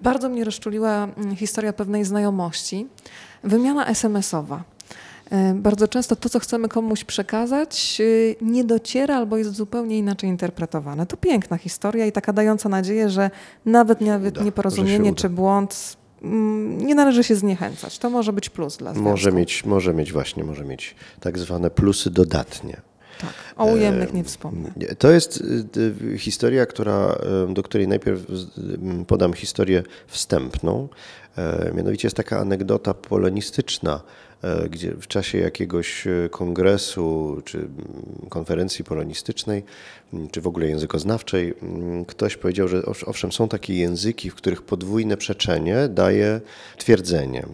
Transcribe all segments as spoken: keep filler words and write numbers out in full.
Bardzo mnie rozczuliła historia pewnej znajomości, wymiana es em esowa. Bardzo często to, co chcemy komuś przekazać, nie dociera albo jest zupełnie inaczej interpretowane. To piękna historia i taka dająca nadzieję, że nawet uda, nieporozumienie że czy błąd nie należy się zniechęcać. To może być plus dla związku. Może mieć, może mieć właśnie, może mieć tak zwane plusy dodatnie. Tak, o ujemnych nie wspomnę. To jest historia, która, do której najpierw podam historię wstępną. Mianowicie jest taka anegdota polonistyczna, gdzie w czasie jakiegoś kongresu czy konferencji polonistycznej, czy w ogóle językoznawczej, ktoś powiedział, że owszem, są takie języki, w których podwójne przeczenie daje twierdzenie.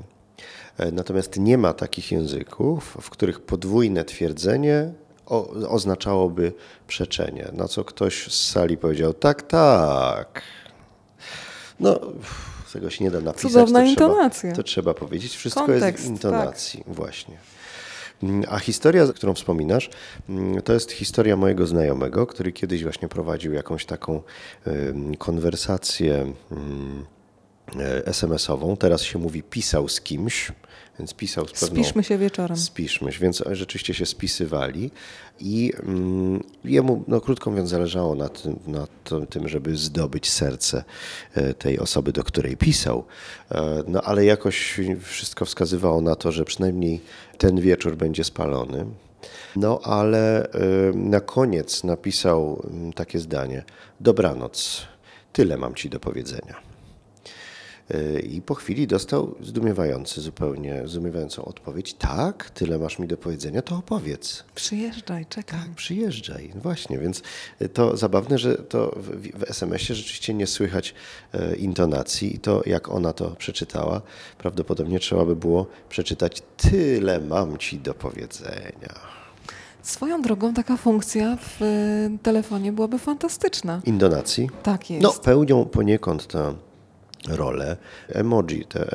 Natomiast nie ma takich języków, w których podwójne twierdzenie O, oznaczałoby przeczenie, na co ktoś z sali powiedział tak, tak. No, tego się nie da napisać. Cudowna to intonacja. Trzeba, to trzeba powiedzieć. Wszystko kontekst, jest w intonacji. Tak. Właśnie. A historia, którą wspominasz, to jest historia mojego znajomego, który kiedyś właśnie prowadził jakąś taką konwersację es em esową. Teraz się mówi pisał z kimś. Więc pisał z pewną... Spiszmy się wieczorem. Spiszmy się, więc rzeczywiście się spisywali i mm, jemu, no krótko mówiąc, zależało na tym, na tym, żeby zdobyć serce tej osoby, do której pisał. No ale jakoś wszystko wskazywało na to, że przynajmniej ten wieczór będzie spalony. No ale na koniec napisał takie zdanie. Dobranoc, tyle mam ci do powiedzenia. I po chwili dostał zdumiewający zupełnie, zdumiewającą odpowiedź. Tak, tyle masz mi do powiedzenia, to opowiedz. Przyjeżdżaj, czekam. Tak, przyjeżdżaj. Właśnie, więc to zabawne, że to w, w es em esie rzeczywiście nie słychać e, intonacji i to, jak ona to przeczytała, prawdopodobnie trzeba by było przeczytać tyle mam ci do powiedzenia. Swoją drogą taka funkcja w y, telefonie byłaby fantastyczna. Intonacji? Tak jest. No, pełnią poniekąd ta rolę emoji, te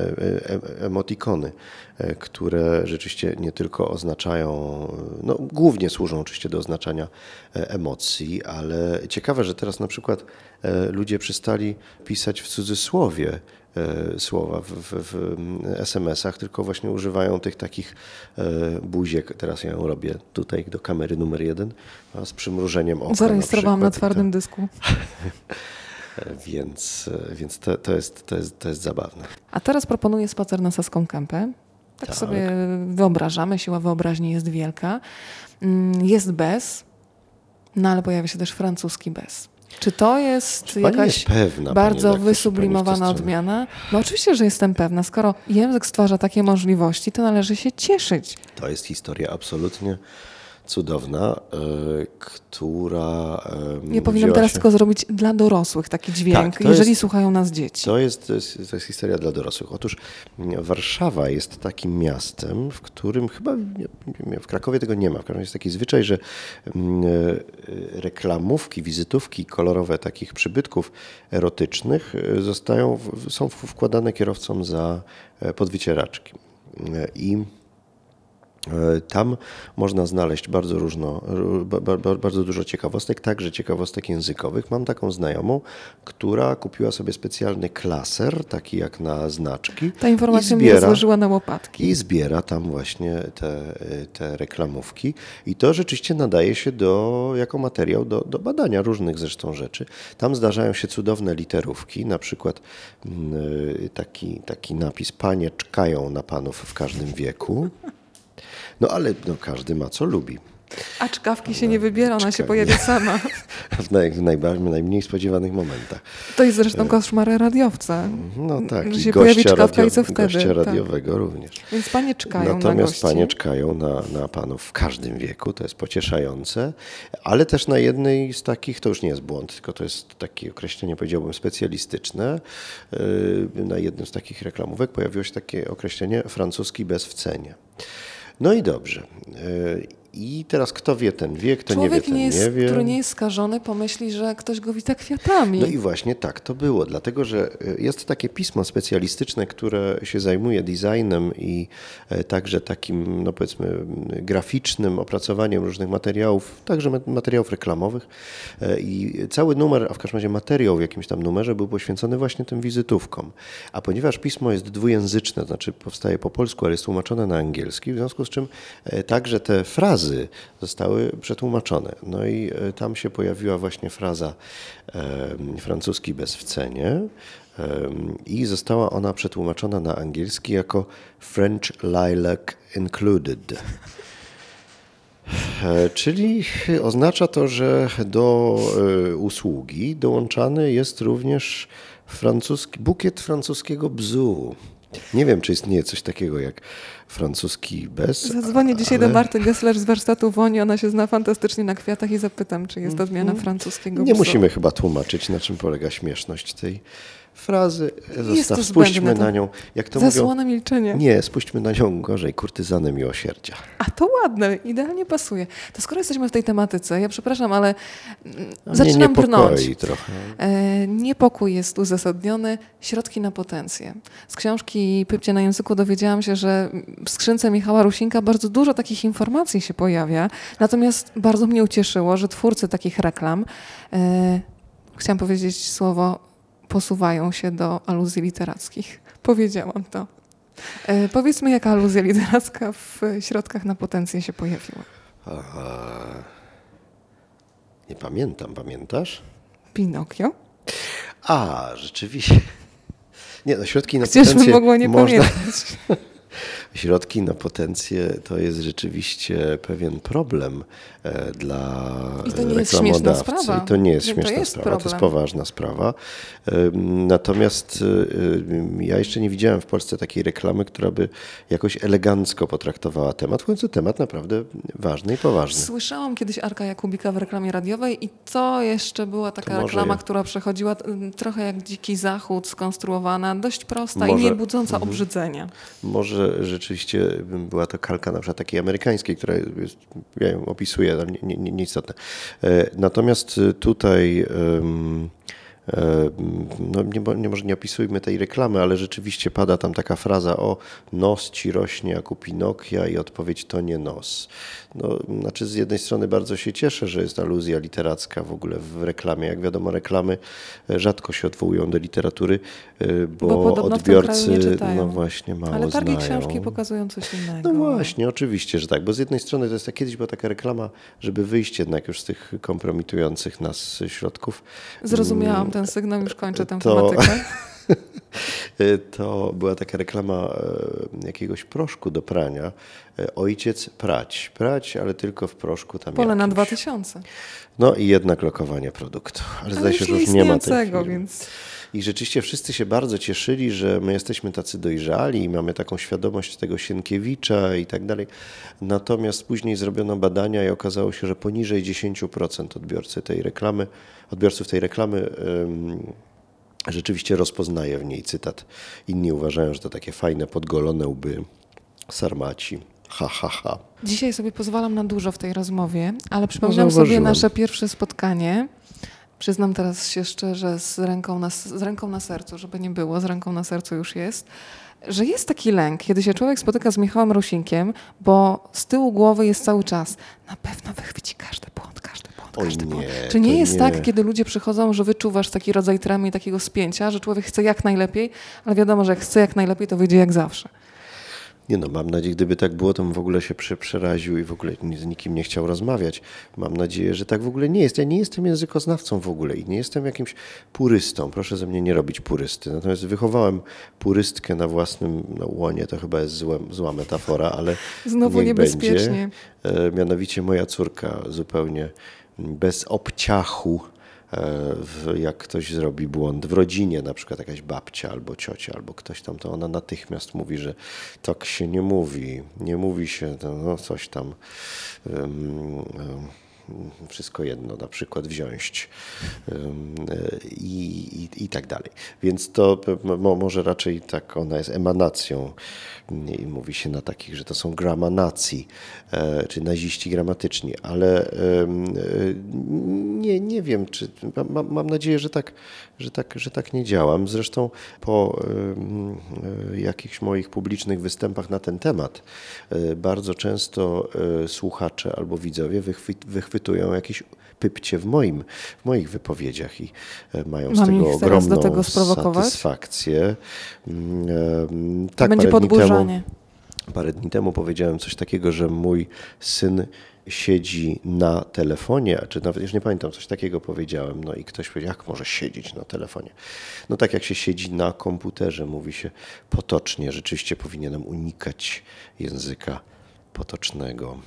emotikony, które rzeczywiście nie tylko oznaczają, no głównie służą oczywiście do oznaczania emocji, ale ciekawe, że teraz na przykład ludzie przestali pisać w cudzysłowie słowa w, w, w es em esach, tylko właśnie używają tych takich buziek. Teraz ja ją robię tutaj do kamery numer jeden, a z przymrużeniem oka. Zarejestrowałam na, na twardym dysku. Więc, więc to, to, jest, to, jest, to jest zabawne. A teraz proponuję spacer na Saską Kępę. Tak, tak sobie wyobrażamy, siła wyobraźni jest wielka. Jest bez, no ale pojawia się też francuski bez. Czy to jest pani jakaś jest pewna, bardzo pani, wysublimowana odmiana? No oczywiście, że jestem pewna. Skoro język stwarza takie możliwości, to należy się cieszyć. To jest historia absolutnie cudowna, y, która... Y, ja powinnam teraz się... tylko zrobić dla dorosłych taki dźwięk, tak, jeżeli jest, słuchają nas dzieci. To jest, to, jest, to jest historia dla dorosłych. Otóż Warszawa jest takim miastem, w którym chyba w Krakowie tego nie ma. W Krakowie jest taki zwyczaj, że reklamówki, wizytówki kolorowe takich przybytków erotycznych zostają, są wkładane kierowcom za podwycieraczki. I tam można znaleźć bardzo, różno, bardzo dużo ciekawostek, także ciekawostek językowych. Mam taką znajomą, która kupiła sobie specjalny klaser, taki jak na znaczki. Ta informacja zbiera, mnie złożyła na łopatki. I zbiera tam właśnie te, te reklamówki. I to rzeczywiście nadaje się do, jako materiał do, do badania różnych zresztą rzeczy. Tam zdarzają się cudowne literówki, na przykład taki, taki napis „Panie czkają na panów w każdym wieku”. No ale no, każdy ma co lubi. A czkawki się no, nie wybiera, ona się pojawia sama. W naj, w najbardziej, najmniej spodziewanych momentach. To jest zresztą koszmar radiowca. No tak, że się pojawi czkawka radio, i co wtedy. Gościa radiowego tak. również. Więc panie czkają Natomiast na gości. Panie czekają na, na panów w każdym wieku, to jest pocieszające. Ale też na jednej z takich, to już nie jest błąd, tylko to jest takie określenie, powiedziałbym, specjalistyczne. Na jednym z takich reklamówek pojawiło się takie określenie francuski bez w cenie. No i dobrze. I teraz kto wie, ten wie, kto Człowiek nie wie, ten nie, jest, nie wie. Który nie jest skażony, pomyśli, że ktoś go wita kwiatami. No i właśnie tak to było, dlatego że jest takie pismo specjalistyczne, które się zajmuje designem i także takim, no powiedzmy, graficznym opracowaniem różnych materiałów, także materiałów reklamowych. I cały numer, a w każdym razie materiał w jakimś tam numerze był poświęcony właśnie tym wizytówkom. A ponieważ pismo jest dwujęzyczne, to znaczy powstaje po polsku, ale jest tłumaczone na angielski, w związku z czym także te frazy zostały przetłumaczone. No i tam się pojawiła właśnie fraza e, francuski bez w cenie e, i została ona przetłumaczona na angielski jako French Lilac Included. E, czyli oznacza to, że do e, usługi dołączany jest również francuski, bukiet francuskiego bzu. Nie wiem, czy istnieje coś takiego jak francuski bez. Zadzwonię dzisiaj ale... do Marty Gessler z warsztatu Woni. Ona się zna fantastycznie na kwiatach i zapytam, czy jest odmiana francuskiego bzu. Nie musimy chyba tłumaczyć, na czym polega śmieszność tej frazy. Zostaw, spuśćmy na nią, jak to mówią... Zasłona milczenia. Nie, spuśćmy na nią gorzej, kurtyzanę miłosierdzia. A to ładne, idealnie pasuje. To skoro jesteśmy w tej tematyce, ja przepraszam, ale A zaczynam mnie brnąć. Trochę. E, niepokój jest uzasadniony. Środki na potencję. Z książki Pypcie na języku dowiedziałam się, że w skrzynce Michała Rusinka bardzo dużo takich informacji się pojawia. Natomiast bardzo mnie ucieszyło, że twórcy takich reklam, e, chciałam powiedzieć słowo... posuwają się do aluzji literackich. Powiedziałam to. E, powiedzmy, jaka aluzja literacka w środkach na potencję się pojawiła. Aha. Nie pamiętam. Pamiętasz? Pinokio? A, rzeczywiście. Nie, no środki na Gdzież potencję... Gdzież by mogło nie można... pamiętać? Środki na potencję to jest rzeczywiście pewien problem dla I to nie reklamodawcy. Jest I to nie jest śmieszna to jest sprawa, problem. To jest poważna sprawa. Natomiast ja jeszcze nie widziałem w Polsce takiej reklamy, która by jakoś elegancko potraktowała temat. W końcu temat naprawdę ważny i poważny. Słyszałam kiedyś Arka Jakubika w reklamie radiowej i to jeszcze była taka reklama, ja. która przechodziła trochę jak Dziki Zachód, skonstruowana, dość prosta może, i nie budząca mm, obrzydzenia. Może rzeczywiście była to kalka na przykład takiej amerykańskiej, która jest, ja ją opisuję, ale nie, nie, nieistotne. Natomiast tutaj no nie, nie, może nie opisujmy tej reklamy, ale rzeczywiście pada tam taka fraza o nos ci rośnie jak u Pinokia i odpowiedź to nie nos. No, znaczy z jednej strony bardzo się cieszę, że jest aluzja literacka w ogóle w reklamie. Jak wiadomo, reklamy rzadko się odwołują do literatury, bo, bo odbiorcy no właśnie mało znają. Ale targi książki pokazują coś innego. No właśnie, oczywiście, że tak, bo z jednej strony to jest tak, kiedyś była taka reklama, żeby wyjść jednak już z tych kompromitujących nas środków. Zrozumiałam ten sygnał, już kończę tę to... tematykę. To była taka reklama jakiegoś proszku do prania. Ojciec prać, prać, ale tylko w proszku tam Pole jakimś. Na dwa tysiące. No i jednak lokowanie produktu. Ale, ale zdaje się, że już nie ma tego. Więc... I rzeczywiście wszyscy się bardzo cieszyli, że my jesteśmy tacy dojrzali i mamy taką świadomość tego Sienkiewicza i tak dalej. Natomiast później zrobiono badania i okazało się, że poniżej dziesięć procent odbiorcy tej reklamy, odbiorców tej reklamy um, rzeczywiście rozpoznaje w niej cytat. Inni uważają, że to takie fajne, podgolone łby, sarmaci, ha, ha, ha. Dzisiaj sobie pozwalam na dużo w tej rozmowie, ale przypominam no, sobie nasze pierwsze spotkanie. Przyznam teraz się szczerze z ręką, na, z ręką na sercu, żeby nie było, z ręką na sercu już jest, że jest taki lęk, kiedy się człowiek spotyka z Michałem Rusinkiem, bo z tyłu głowy jest cały czas. Na pewno wychwyci każdy błąd, każdy błąd, o każdy nie, błąd. Czy nie jest nie. tak, kiedy ludzie przychodzą, że wyczuwasz taki rodzaj tramy i takiego spięcia, że człowiek chce jak najlepiej, ale wiadomo, że jak chce jak najlepiej, to wyjdzie jak zawsze. Nie no, mam nadzieję, gdyby tak było, to bym w ogóle się przeraził i w ogóle z nikim nie chciał rozmawiać. Mam nadzieję, że tak w ogóle nie jest. Ja nie jestem językoznawcą w ogóle i nie jestem jakimś purystą. Proszę ze mnie nie robić purysty. Natomiast wychowałem purystkę na własnym no, łonie. To chyba jest złe, zła metafora, ale znowu niebezpiecznie. Będzie. E, mianowicie moja córka zupełnie bez obciachu. W, jak ktoś zrobi błąd w rodzinie, na przykład jakaś babcia albo ciocia, albo ktoś tam, to ona natychmiast mówi, że tak się nie mówi, nie mówi się no, coś tam um, um, wszystko jedno, na przykład wziąć i, i, i tak dalej. Więc to może raczej tak ona jest emanacją i mówi się na takich, że to są gramanacji, czy naziści gramatyczni, ale nie, nie wiem, czy mam, mam nadzieję, że tak, że, tak, że tak nie działam. Zresztą po jakichś moich publicznych występach na ten temat bardzo często słuchacze albo widzowie wychwytują jakieś pypcie w moim, w moich wypowiedziach i mają Mam z tego ogromną do tego satysfakcję. Tak, będzie parę podburzanie. Temu, parę dni temu powiedziałem coś takiego, że mój syn siedzi na telefonie, a czy nawet już nie pamiętam, coś takiego powiedziałem, no i ktoś powiedział, jak może siedzieć na telefonie? No tak jak się siedzi na komputerze, mówi się potocznie, rzeczywiście powinienem unikać języka potocznego.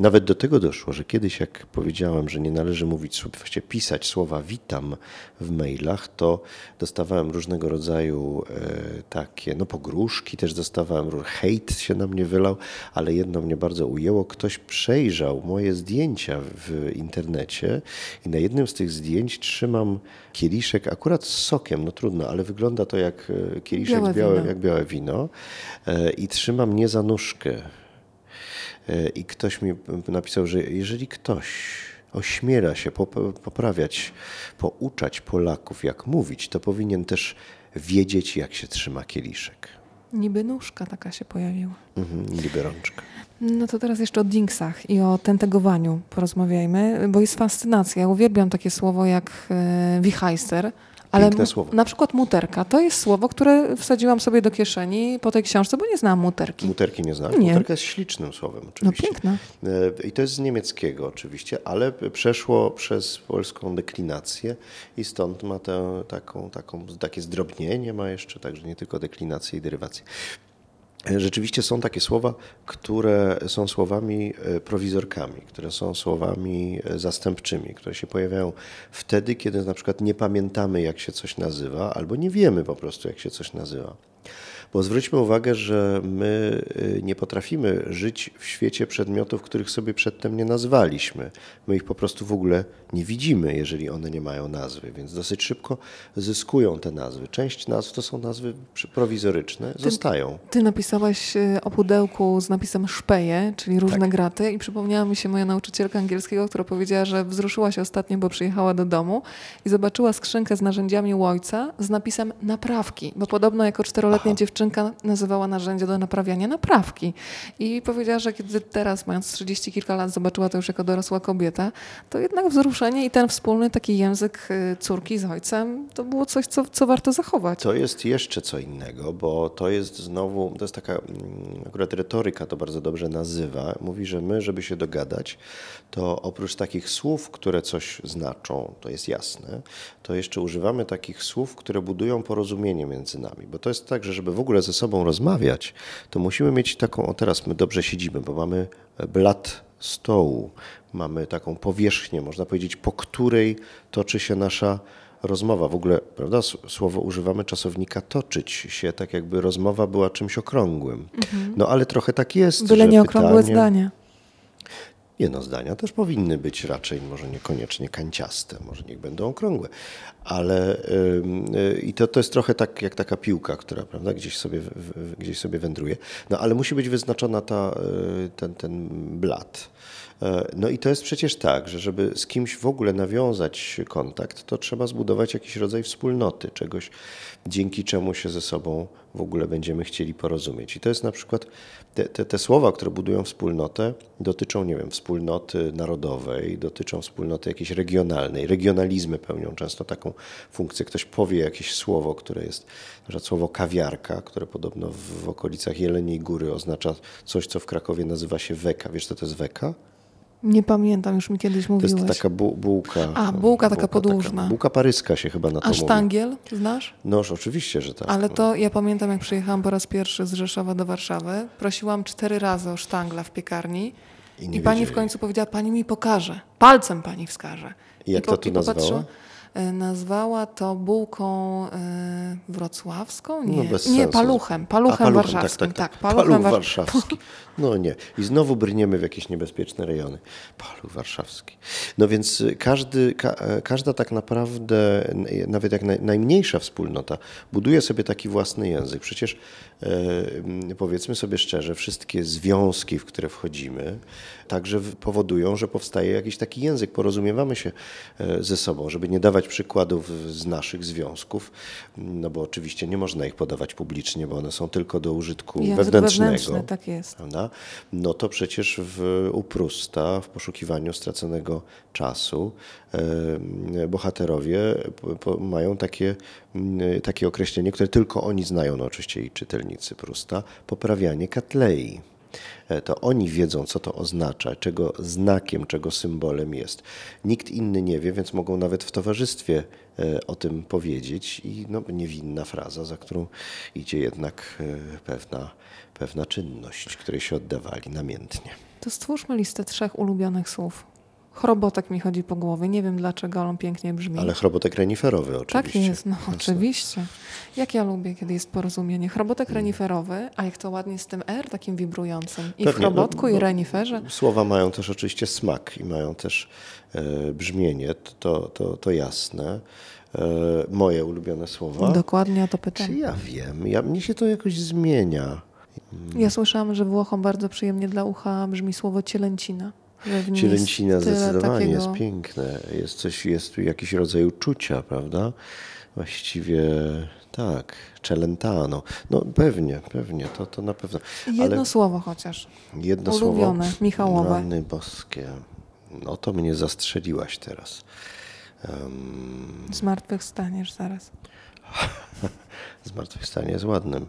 Nawet do tego doszło, że kiedyś jak powiedziałem, że nie należy mówić, właściwie pisać słowa witam w mailach, to dostawałem różnego rodzaju takie, no pogróżki też dostawałem, hejt się na mnie wylał, ale jedno mnie bardzo ujęło. Ktoś przejrzał moje zdjęcia w internecie i na jednym z tych zdjęć trzymam kieliszek akurat z sokiem, no trudno, ale wygląda to jak kieliszek białe, białe wino. jak białe wino i trzymam nie za nóżkę. I ktoś mi napisał, że jeżeli ktoś ośmiela się poprawiać, pouczać Polaków, jak mówić, to powinien też wiedzieć, jak się trzyma kieliszek. Niby nóżka taka się pojawiła. Mhm, niby rączka. No to teraz jeszcze o dingsach i o tentegowaniu porozmawiajmy, bo jest fascynacja. Ja uwielbiam takie słowo jak wichajster. Ale na przykład muterka to jest słowo, które wsadziłam sobie do kieszeni po tej książce, bo nie znałam muterki. Muterki nie znałam. Muterka jest ślicznym słowem oczywiście. No piękna. I to jest z niemieckiego oczywiście, ale przeszło przez polską deklinację i stąd ma tę, taką, taką, takie zdrobnienie ma jeszcze, także nie tylko deklinację i dyrywację. Rzeczywiście są takie słowa, które są słowami prowizorkami, które są słowami zastępczymi, które się pojawiają wtedy, kiedy na przykład nie pamiętamy, jak się coś nazywa, albo nie wiemy po prostu, jak się coś nazywa. Bo zwróćmy uwagę, że my nie potrafimy żyć w świecie przedmiotów, których sobie przedtem nie nazwaliśmy. My ich po prostu w ogóle nie widzimy, jeżeli one nie mają nazwy, więc dosyć szybko zyskują te nazwy. Część nazw to są nazwy prowizoryczne, ty, zostają. Ty napisałaś o pudełku z napisem szpeje, czyli różne tak. graty i przypomniała mi się moja nauczycielka angielskiego, która powiedziała, że wzruszyła się ostatnio, bo przyjechała do domu i zobaczyła skrzynkę z narzędziami u ojca z napisem naprawki, bo podobno jako czteroletnia Aha. dziewczyna nazywała narzędzie do naprawiania naprawki i powiedziała, że kiedy teraz mając trzydzieści kilka lat zobaczyła to już jako dorosła kobieta, to jednak wzruszenie i ten wspólny taki język córki z ojcem to było coś, co, co warto zachować. To jest jeszcze co innego, bo to jest znowu, to jest taka, akurat retoryka to bardzo dobrze nazywa, mówi, że my, żeby się dogadać, to oprócz takich słów, które coś znaczą, to jest jasne, to jeszcze używamy takich słów, które budują porozumienie między nami, bo to jest tak, że żeby w ogóle w ogóle ze sobą rozmawiać, to musimy mieć taką, o teraz my dobrze siedzimy, bo mamy blat stołu, mamy taką powierzchnię, można powiedzieć, po której toczy się nasza rozmowa. W ogóle, prawda, słowo używamy czasownika toczyć się, tak jakby rozmowa była czymś okrągłym. Mhm. No ale trochę tak jest. Byle nie okrągłe zdanie. Nie no, zdania też powinny być raczej może niekoniecznie kanciaste, może niech będą okrągłe, ale i yy, yy, to, to jest trochę tak jak taka piłka, która prawda, gdzieś, sobie, w, w, gdzieś sobie wędruje, no ale musi być wyznaczona ta, yy, ten, ten blat. No i to jest przecież tak, że żeby z kimś w ogóle nawiązać kontakt, to trzeba zbudować jakiś rodzaj wspólnoty, czegoś, dzięki czemu się ze sobą w ogóle będziemy chcieli porozumieć. I to jest na przykład, te, te, te słowa, które budują wspólnotę, dotyczą, nie wiem, wspólnoty narodowej, dotyczą wspólnoty jakiejś regionalnej. Regionalizmy pełnią często taką funkcję. Ktoś powie jakieś słowo, które jest, na przykład słowo kawiarka, które podobno w, w okolicach Jeleniej Góry oznacza coś, co w Krakowie nazywa się weka. Wiesz, co to jest weka? Nie pamiętam, już mi kiedyś mówiłeś. To jest taka bu- bułka. A, bułka taka bułka, podłużna. Taka, bułka paryska się chyba na to A mówi. A sztangiel znasz? Noż, oczywiście, że tak. Ale to ja pamiętam, jak przyjechałam po raz pierwszy z Rzeszowa do Warszawy, prosiłam cztery razy o sztangla w piekarni i, i pani w końcu powiedziała, pani mi pokaże, palcem pani wskaże. I jak I po, to tu nazwała? nazwała to bułką wrocławską? Nie, no bez sensu. Nie, paluchem, paluchem, A, paluchem warszawskim. Tak, tak, tak. tak paluch war... warszawski. No nie. I znowu brniemy w jakieś niebezpieczne rejony. Paluch warszawski. No więc każdy, ka, każda tak naprawdę, nawet jak naj, najmniejsza wspólnota, buduje sobie taki własny język. Przecież e, powiedzmy sobie szczerze, wszystkie związki, w które wchodzimy, także powodują, że powstaje jakiś taki język. Porozumiewamy się ze sobą, żeby nie dawać przykładów z naszych związków, no bo oczywiście nie można ich podawać publicznie, bo one są tylko do użytku język wewnętrznego. Wewnętrzny, tak jest. Prawda? No to przecież w, u Prusta, w poszukiwaniu straconego czasu, e, bohaterowie po, po, mają takie, takie określenie, które tylko oni znają, no oczywiście i czytelnicy Prusta, poprawianie katlei. To oni wiedzą, co to oznacza, czego znakiem, czego symbolem jest. Nikt inny nie wie, więc mogą nawet w towarzystwie o tym powiedzieć i no, niewinna fraza, za którą idzie jednak pewna, pewna czynność, której się oddawali namiętnie. To stwórzmy listę trzech ulubionych słów. Chrobotek mi chodzi po głowie. Nie wiem dlaczego, ale on pięknie brzmi. Ale chrobotek reniferowy oczywiście. Tak jest, no oczywiście. Jak ja lubię, kiedy jest porozumienie. Chrobotek hmm. reniferowy, a jak to ładnie z tym R takim wibrującym. I Pewnie, w chrobotku, no, i reniferze. Słowa mają też oczywiście smak i mają też e, brzmienie, to, to, to jasne. E, moje ulubione słowa. Dokładnie o to pytam. Czy ja wiem? Ja, mnie się to jakoś zmienia. Hmm. Ja słyszałam, że Włochom bardzo przyjemnie dla ucha brzmi słowo cielęcina. Cielęcina zdecydowanie takiego... jest piękne. Jest coś, jest tu jakiś rodzaj uczucia, prawda? Właściwie tak, cielętano. No pewnie, pewnie, to, to na pewno. Jedno Ale... słowo chociaż. Jedno Ulubione, słowo. Michałowe. Rany boskie. No to mnie zastrzeliłaś teraz. Um... Zmartwychwstaniesz zaraz. Zmartwychwstanie jest ładnym.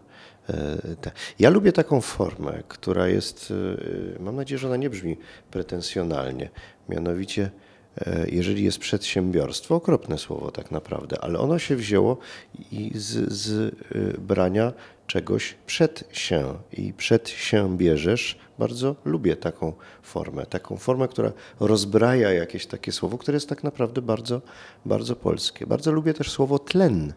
Ja lubię taką formę, która jest, mam nadzieję, że ona nie brzmi pretensjonalnie, mianowicie jeżeli jest przedsiębiorstwo, okropne słowo tak naprawdę, ale ono się wzięło i z, z brania czegoś przed się i przed się bierzesz. Bardzo lubię taką formę, taką formę, która rozbraja jakieś takie słowo, które jest tak naprawdę bardzo, bardzo polskie. Bardzo lubię też słowo tlen.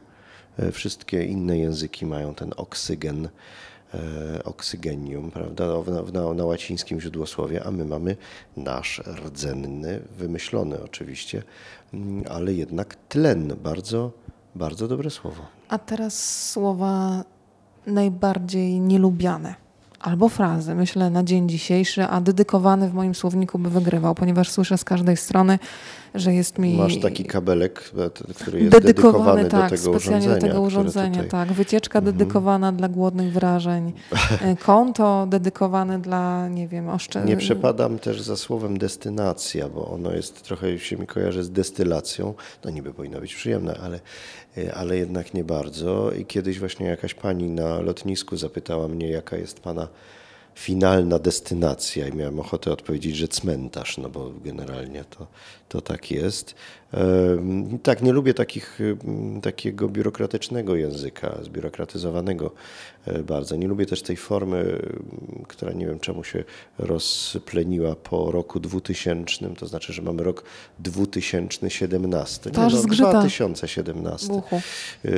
Wszystkie inne języki mają ten oksygen, e, oksygenium, prawda, na, na, na łacińskim źródłosłowie, a my mamy nasz rdzenny, wymyślony oczywiście, ale jednak tlen, bardzo, bardzo dobre słowo. A teraz słowa najbardziej nielubiane albo frazy, myślę na dzień dzisiejszy, a dedykowany w moim słowniku by wygrywał, ponieważ słyszę z każdej strony, że jest mi... Masz taki kabelek, który jest dedykowany, dedykowany tak, do tego specjalnie urządzenia. do tego urządzenia, tutaj... tak. Wycieczka mhm. dedykowana dla głodnych wrażeń, konto dedykowane dla, nie wiem, oszczędności. Nie przepadam też za słowem destynacja, bo ono jest trochę, się mi kojarzy z destylacją. No niby powinno być przyjemne, ale, ale jednak nie bardzo. I kiedyś właśnie jakaś pani na lotnisku zapytała mnie, jaka jest pana finalna destynacja i miałem ochotę odpowiedzieć, że cmentarz, no bo generalnie to, to tak jest. Ehm, tak, nie lubię takich, takiego biurokratycznego języka, zbiurokratyzowanego bardzo. Nie lubię też tej formy, która nie wiem czemu się rozpleniła po roku dwutysięcznym, to znaczy, że mamy rok dwa tysiące siedemnasty. Nie, no, dwa tysiące siedemnasty. Buchu.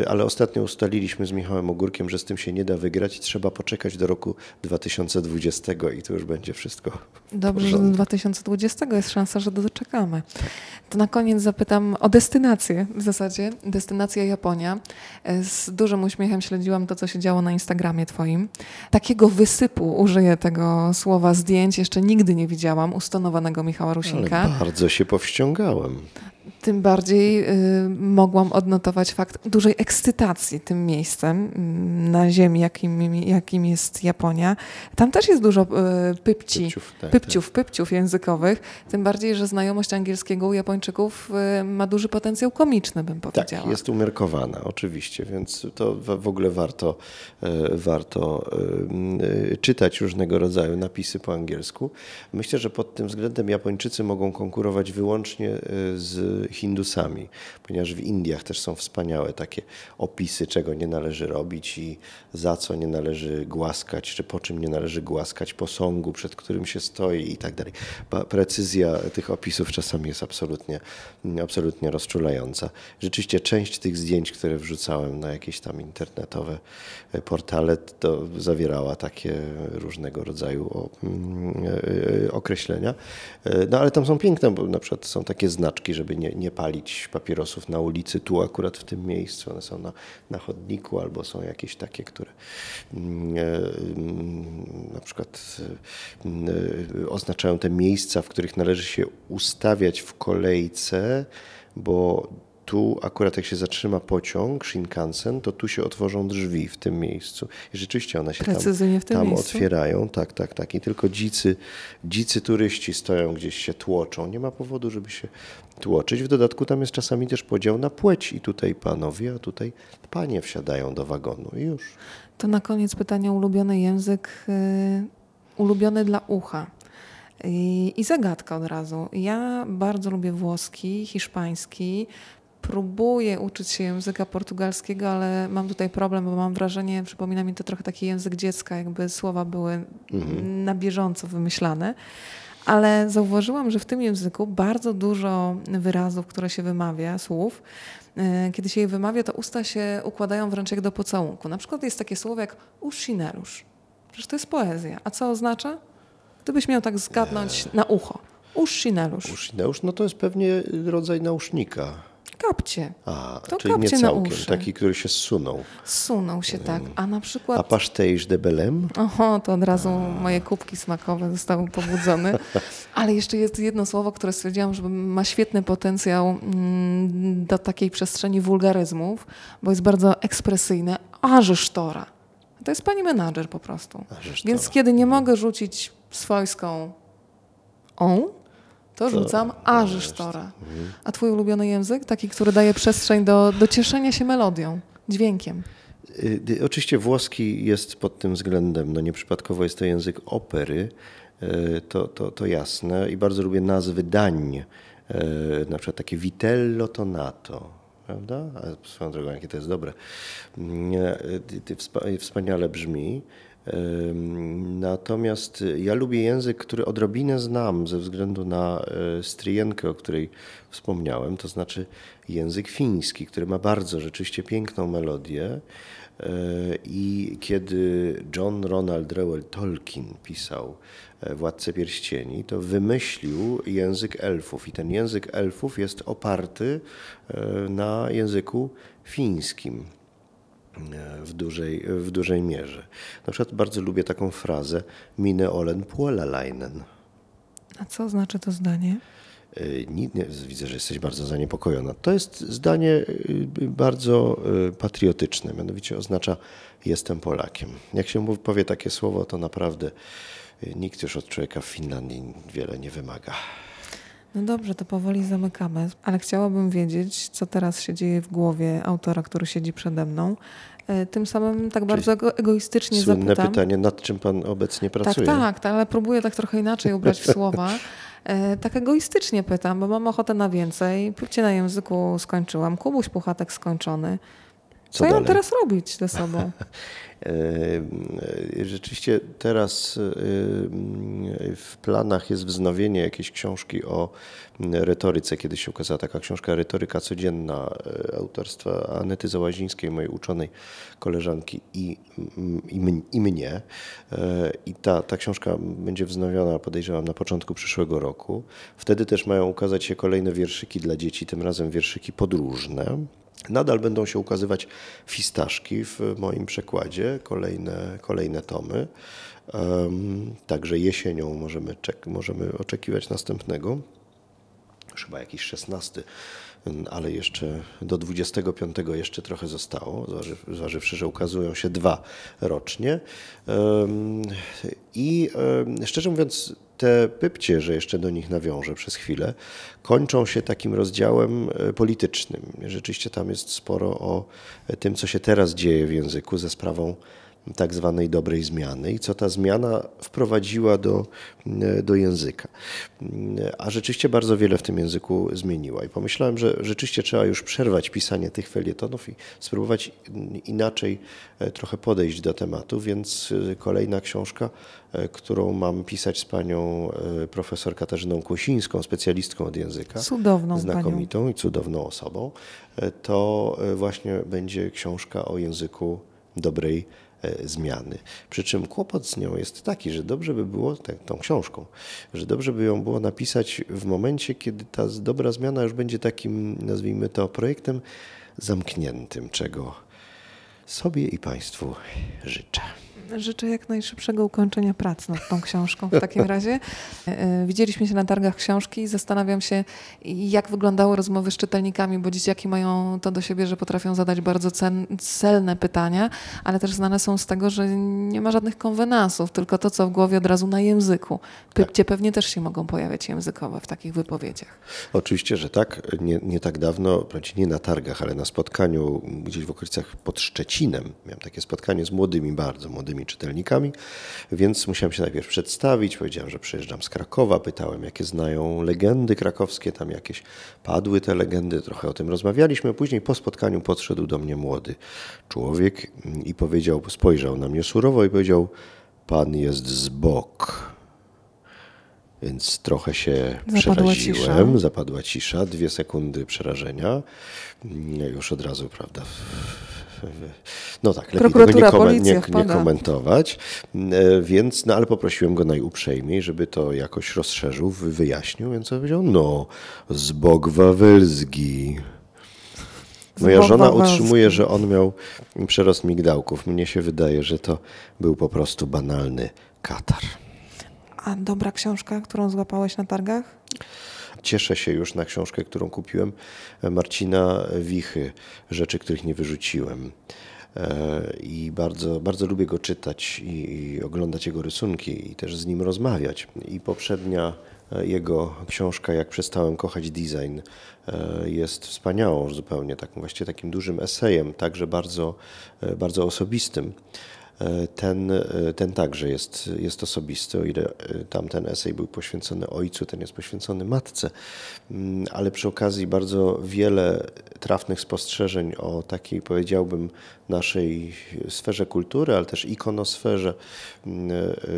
Ale ostatnio ustaliliśmy z Michałem Ogórkiem, że z tym się nie da wygrać, trzeba poczekać do roku dwa tysiące dwudziestego i to już będzie wszystko. Dobrze, że do dwa tysiące dwudziestego jest szansa, że doczekamy. To na koniec zapytam o destynację w zasadzie. Destynacja Japonia. Z dużym uśmiechem śledziłam to, co się działo na Instagramie twoim. Takiego wysypu, użyję tego słowa, zdjęć jeszcze nigdy nie widziałam ustonowanego Michała Rusinka. Ale bardzo się powściągałem. Tym bardziej y, mogłam odnotować fakt dużej ekscytacji tym miejscem na ziemi, jakim, jakim jest Japonia. Tam też jest dużo y, pypci, pypciów, tak, pypciów, tak. pypciów językowych, tym bardziej, że znajomość angielskiego u Japończyków y, ma duży potencjał komiczny, bym powiedziała. Tak, jest umiarkowana oczywiście, więc to w ogóle warto, y, warto y, czytać różnego rodzaju napisy po angielsku. Myślę, że pod tym względem Japończycy mogą konkurować wyłącznie z Hindusami, ponieważ w Indiach też są wspaniałe takie opisy, czego nie należy robić i za co nie należy głaskać, czy po czym nie należy głaskać posągu, przed którym się stoi i tak dalej. Precyzja tych opisów czasami jest absolutnie, absolutnie rozczulająca. Rzeczywiście część tych zdjęć, które wrzucałem na jakieś tam internetowe portale, to zawierała takie różnego rodzaju określenia. No ale tam są piękne, bo na przykład są takie znaczki, żeby nie, nie palić papierosów na ulicy, tu akurat w tym miejscu. One są na, na chodniku albo są jakieś takie, które na przykład oznaczają te miejsca, w których należy się ustawiać w kolejce, bo tu akurat jak się zatrzyma pociąg Shinkansen, to tu się otworzą drzwi w tym miejscu. I rzeczywiście one się tam, tam otwierają. Tak, tak, tak. I tylko dzicy, dzicy turyści stoją gdzieś, się tłoczą. Nie ma powodu, żeby się tłoczyć. W dodatku tam jest czasami też podział na płeć. I tutaj panowie, a tutaj panie wsiadają do wagonu i już. To na koniec pytanie, ulubiony język, yy, ulubiony dla ucha. I, I zagadka od razu. Ja bardzo lubię włoski, hiszpański. Próbuję uczyć się języka portugalskiego, ale mam tutaj problem, bo mam wrażenie, przypomina mi to trochę taki język dziecka, jakby słowa były mhm. na bieżąco wymyślane. Ale zauważyłam, że w tym języku bardzo dużo wyrazów, które się wymawia, słów, kiedy się je wymawia, to usta się układają wręcz jak do pocałunku. Na przykład jest takie słowo jak uszinerusz. Przecież to jest poezja. A co oznacza? Gdybyś miał tak zgadnąć na ucho. Uszinerusz. Uszinerusz, no to jest pewnie rodzaj nausznika. Kapcie. A, to czyli kapcie nie całkiem, na uszy. Taki, który się zsunął. Zsunął się, tak. A na przykład... A pastéis de Belém? Oho, to od razu A. moje kubki smakowe zostały pobudzone. Ale jeszcze jest jedno słowo, które stwierdziłam, że ma świetny potencjał do takiej przestrzeni wulgaryzmów, bo jest bardzo ekspresyjne. Ażesztora. To jest pani menadżer po prostu. Ażesztora. Więc kiedy nie mogę rzucić swojską on, to rzucam ażesztora. A twój ulubiony język? Taki, który daje przestrzeń do, do cieszenia się melodią, dźwiękiem. Oczywiście włoski jest pod tym względem, no nieprzypadkowo jest to język opery, to, to, to jasne. I bardzo lubię nazwy dań, na przykład takie vitello tonato. Prawda? A swoją drogą, jakie to jest dobre. Wspaniale brzmi. Natomiast ja lubię język, który odrobinę znam ze względu na Stryjenkę, o której wspomniałem, to znaczy język fiński, który ma bardzo rzeczywiście piękną melodię. I kiedy John Ronald Reuel Tolkien pisał Władcę Pierścieni, to wymyślił język elfów i ten język elfów jest oparty na języku fińskim. W dużej, w dużej mierze. Na przykład bardzo lubię taką frazę Mine olen puolalainen. A co znaczy to zdanie? Nie, nie, widzę, że jesteś bardzo zaniepokojona. To jest zdanie bardzo patriotyczne, mianowicie oznacza jestem Polakiem. Jak się powie takie słowo, to naprawdę nikt już od człowieka w Finlandii wiele nie wymaga. No dobrze, to powoli zamykamy, ale chciałabym wiedzieć, co teraz się dzieje w głowie autora, który siedzi przede mną. Tym samym tak bardzo ego- egoistycznie słynne zapytam. Słynne pytanie, nad czym pan obecnie pracuje? Tak, tak, tak, ale próbuję tak trochę inaczej ubrać w słowa. Tak egoistycznie pytam, bo mam ochotę na więcej. Płycie na języku skończyłam, Kubuś Puchatek skończony. Co, co ja mam teraz robić ze sobą? Rzeczywiście teraz w planach jest wznowienie jakiejś książki o retoryce. Kiedyś się ukazała taka książka Retoryka codzienna autorstwa Anety Załazińskiej, mojej uczonej koleżanki i, i, i mnie. I ta, ta książka będzie wznowiona, podejrzewam, na początku przyszłego roku. Wtedy też mają ukazać się kolejne wierszyki dla dzieci, tym razem wierszyki podróżne. Nadal będą się ukazywać fistaszki w moim przekładzie, kolejne, kolejne tomy. Um, także jesienią możemy, czek- możemy oczekiwać następnego, już chyba jakiś szesnasty, ale jeszcze do dwudziestego piątego jeszcze trochę zostało, zważywszy, że ukazują się dwa rocznie. Um, I um, szczerze mówiąc, te pypcie, że jeszcze do nich nawiążę przez chwilę, kończą się takim rozdziałem politycznym. Rzeczywiście tam jest sporo o tym, co się teraz dzieje w języku za sprawą tak zwanej dobrej zmiany i co ta zmiana wprowadziła do, do języka. A rzeczywiście bardzo wiele w tym języku zmieniła. I pomyślałem, że rzeczywiście trzeba już przerwać pisanie tych felietonów i spróbować inaczej trochę podejść do tematu, więc kolejna książka, którą mam pisać z panią profesor Katarzyną Kusińską, specjalistką od języka. Cudowną znakomitą panią. I cudowną osobą. To właśnie będzie książka o języku dobrej zmiany. Przy czym kłopot z nią jest taki, że dobrze by było, tak, tą książką, że dobrze by ją było napisać w momencie, kiedy ta dobra zmiana już będzie takim, nazwijmy to, projektem zamkniętym, czego sobie i Państwu życzę. Życzę jak najszybszego ukończenia prac nad tą książką w takim razie. Widzieliśmy się na targach książki i zastanawiam się, jak wyglądały rozmowy z czytelnikami, bo dzieciaki mają to do siebie, że potrafią zadać bardzo celne pytania, ale też znane są z tego, że nie ma żadnych konwenansów, tylko to, co w głowie od razu na języku. Pypcie pewnie też się mogą pojawiać językowe w takich wypowiedziach. Oczywiście, że tak. Nie, nie tak dawno, nie na targach, ale na spotkaniu gdzieś w okolicach pod Szczecinem, miałem takie spotkanie z młodymi, bardzo młodymi czytelnikami, więc musiałem się najpierw przedstawić, powiedziałem, że przyjeżdżam z Krakowa, pytałem, jakie znają legendy krakowskie, tam jakieś padły te legendy, trochę o tym rozmawialiśmy, później po spotkaniu podszedł do mnie młody człowiek i powiedział, spojrzał na mnie surowo i powiedział, pan jest z bok. Więc trochę się zapadła przeraziłem, cisza. zapadła cisza, dwie sekundy przerażenia, już od razu, prawda, no tak, lepiej tego nie, komen- nie, nie komentować, więc, no ale poprosiłem go najuprzejmiej, żeby to jakoś rozszerzył, wyjaśnił, więc on powiedział, no, zbog wawelski. Moja żona utrzymuje, że on miał przerost migdałków. Mnie się wydaje, że to był po prostu banalny katar. A dobra książka, którą złapałeś na targach? Cieszę się już na książkę, którą kupiłem, Marcina Wichy, Rzeczy, których nie wyrzuciłem. I bardzo, bardzo lubię go czytać i, i oglądać jego rysunki i też z nim rozmawiać. I poprzednia jego książka, Jak przestałem kochać design, jest wspaniałą zupełnie, tak, właściwie takim dużym esejem, także bardzo, bardzo osobistym. Ten, ten także jest, jest osobisty, o ile tamten esej był poświęcony ojcu, ten jest poświęcony matce, ale przy okazji bardzo wiele trafnych spostrzeżeń o takiej, powiedziałbym, naszej sferze kultury, ale też ikonosferze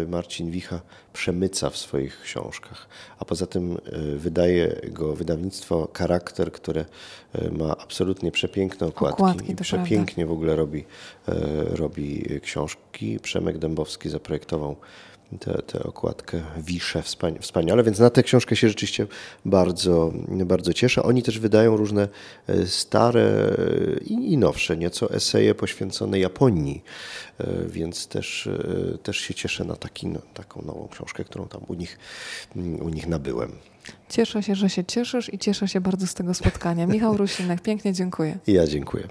Marcin Wicha przemyca w swoich książkach. A poza tym wydaje go wydawnictwo Charakter, które ma absolutnie przepiękne okładki, okładki i przepięknie prawda. w ogóle robi, robi książki. Przemek Dębowski zaprojektował Te, te okładkę Wiszę wspaniale, więc na tę książkę się rzeczywiście bardzo, bardzo cieszę. Oni też wydają różne stare i, i nowsze nieco eseje poświęcone Japonii, więc też, też się cieszę na taki, no, taką nową książkę, którą tam u nich, u nich nabyłem. Cieszę się, że się cieszysz i cieszę się bardzo z tego spotkania. Michał Rusinek, pięknie dziękuję. Ja dziękuję.